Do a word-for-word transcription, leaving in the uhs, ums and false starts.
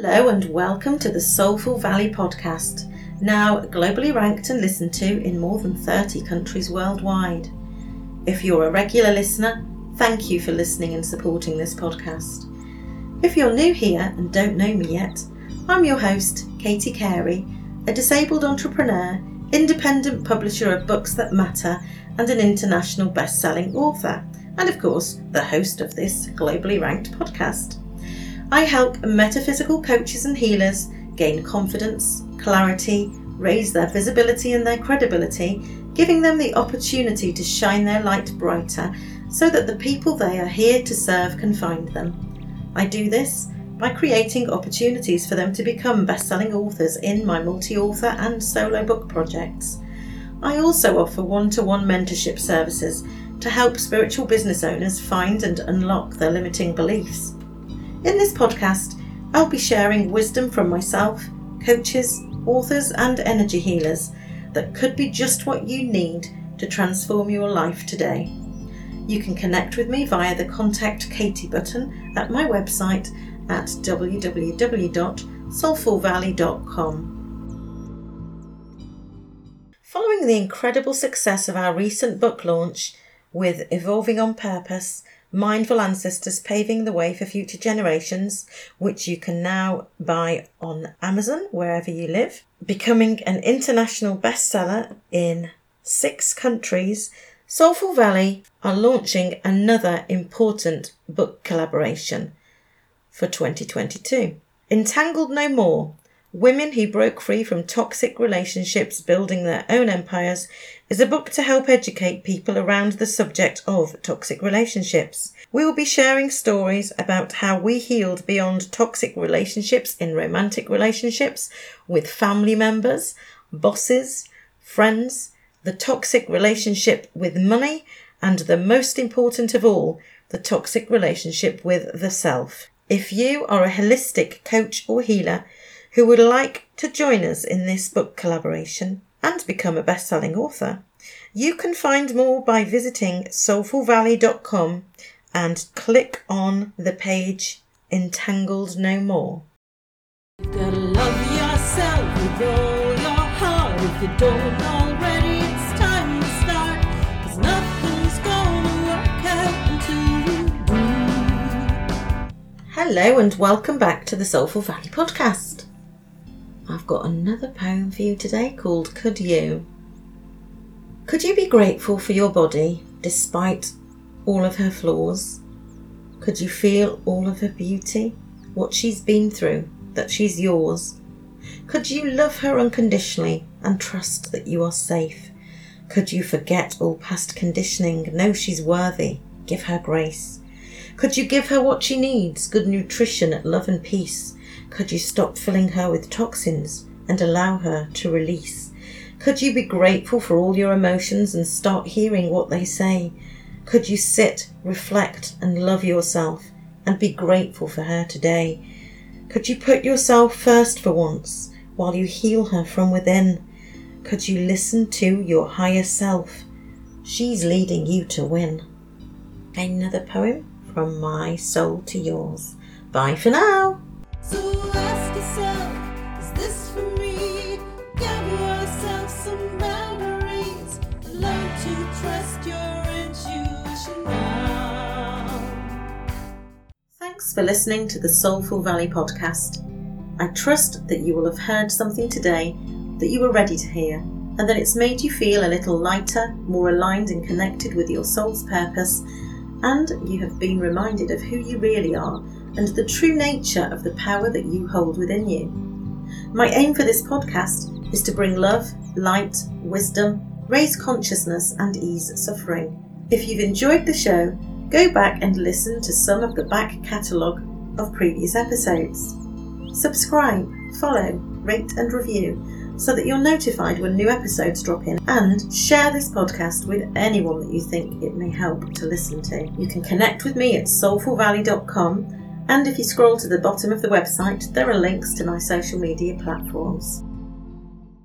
Hello and welcome to the Soulful Valley Podcast, now globally ranked and listened to in more than thirty countries worldwide. If you're a regular listener, thank you for listening and supporting this podcast. If you're new here and don't know me yet, I'm your host, Katie Carey, a disabled entrepreneur, independent publisher of books that matter and an international best-selling author, and of course, the host of this globally ranked podcast. I help metaphysical coaches and healers gain confidence, clarity, raise their visibility and their credibility, giving them the opportunity to shine their light brighter so that the people they are here to serve can find them. I do this by creating opportunities for them to become best-selling authors in my multi-author and solo book projects. I also offer one-to-one mentorship services to help spiritual business owners find and unlock their limiting beliefs. In this podcast, I'll be sharing wisdom from myself, coaches, authors and energy healers that could be just what you need to transform your life today. You can connect with me via the Contact Katie button at my website at w w w dot soulful valley dot com. Following the incredible success of our recent book launch with Evolving on Purpose, Mindful Ancestors Paving the Way for Future Generations, which you can now buy on Amazon wherever you live, becoming an international bestseller in six countries, Soulful Valley are launching another important book collaboration for twenty twenty-two. Entangled No More, Women Who Broke Free from Toxic Relationships Building Their Own Empires, is a book to help educate people around the subject of toxic relationships. We will be sharing stories about how we healed beyond toxic relationships in romantic relationships with family members, bosses, friends, the toxic relationship with money, and the most important of all, the toxic relationship with the self. If you are a holistic coach or healer who would like to join us in this book collaboration and become a best-selling author, you can find more by visiting soulful valley dot com and click on the page Entangled No More. You've got to love yourself with all your heart. If you don't already, it's time to start, because nothing's going to work out until you do. Hello and welcome back to the Soulful Valley Podcast. I've got another poem for you today called Could You? Could you be grateful for your body despite all of her flaws? Could you feel all of her beauty, what she's been through, that she's yours? Could you love her unconditionally and trust that you are safe? Could you forget all past conditioning, know she's worthy, give her grace? Could you give her what she needs, good nutrition, love and peace? Could you stop filling her with toxins and allow her to release? Could you be grateful for all your emotions and start hearing what they say? Could you sit, reflect and love yourself and be grateful for her today? Could you put yourself first for once while you heal her from within? Could you listen to your higher self? She's leading you to win. Another poem from my soul to yours. Bye for now. So ask yourself, is this for me? Give yourself some boundaries. Learn to trust your intuition now. Thanks for listening to the Soulful Valley Podcast. I trust that you will have heard something today that you were ready to hear, and that it's made you feel a little lighter, more aligned and connected with your soul's purpose, and you have been reminded of who you really are and the true nature of the power that you hold within you. My aim for this podcast is to bring love, light, wisdom, raise consciousness and ease suffering. If you've enjoyed the show, go back and listen to some of the back catalogue of previous episodes. Subscribe, follow, rate and review so that you're notified when new episodes drop in, and share this podcast with anyone that you think it may help to listen to. You can connect with me at soulful valley dot com. And if you scroll to the bottom of the website, there are links to my social media platforms.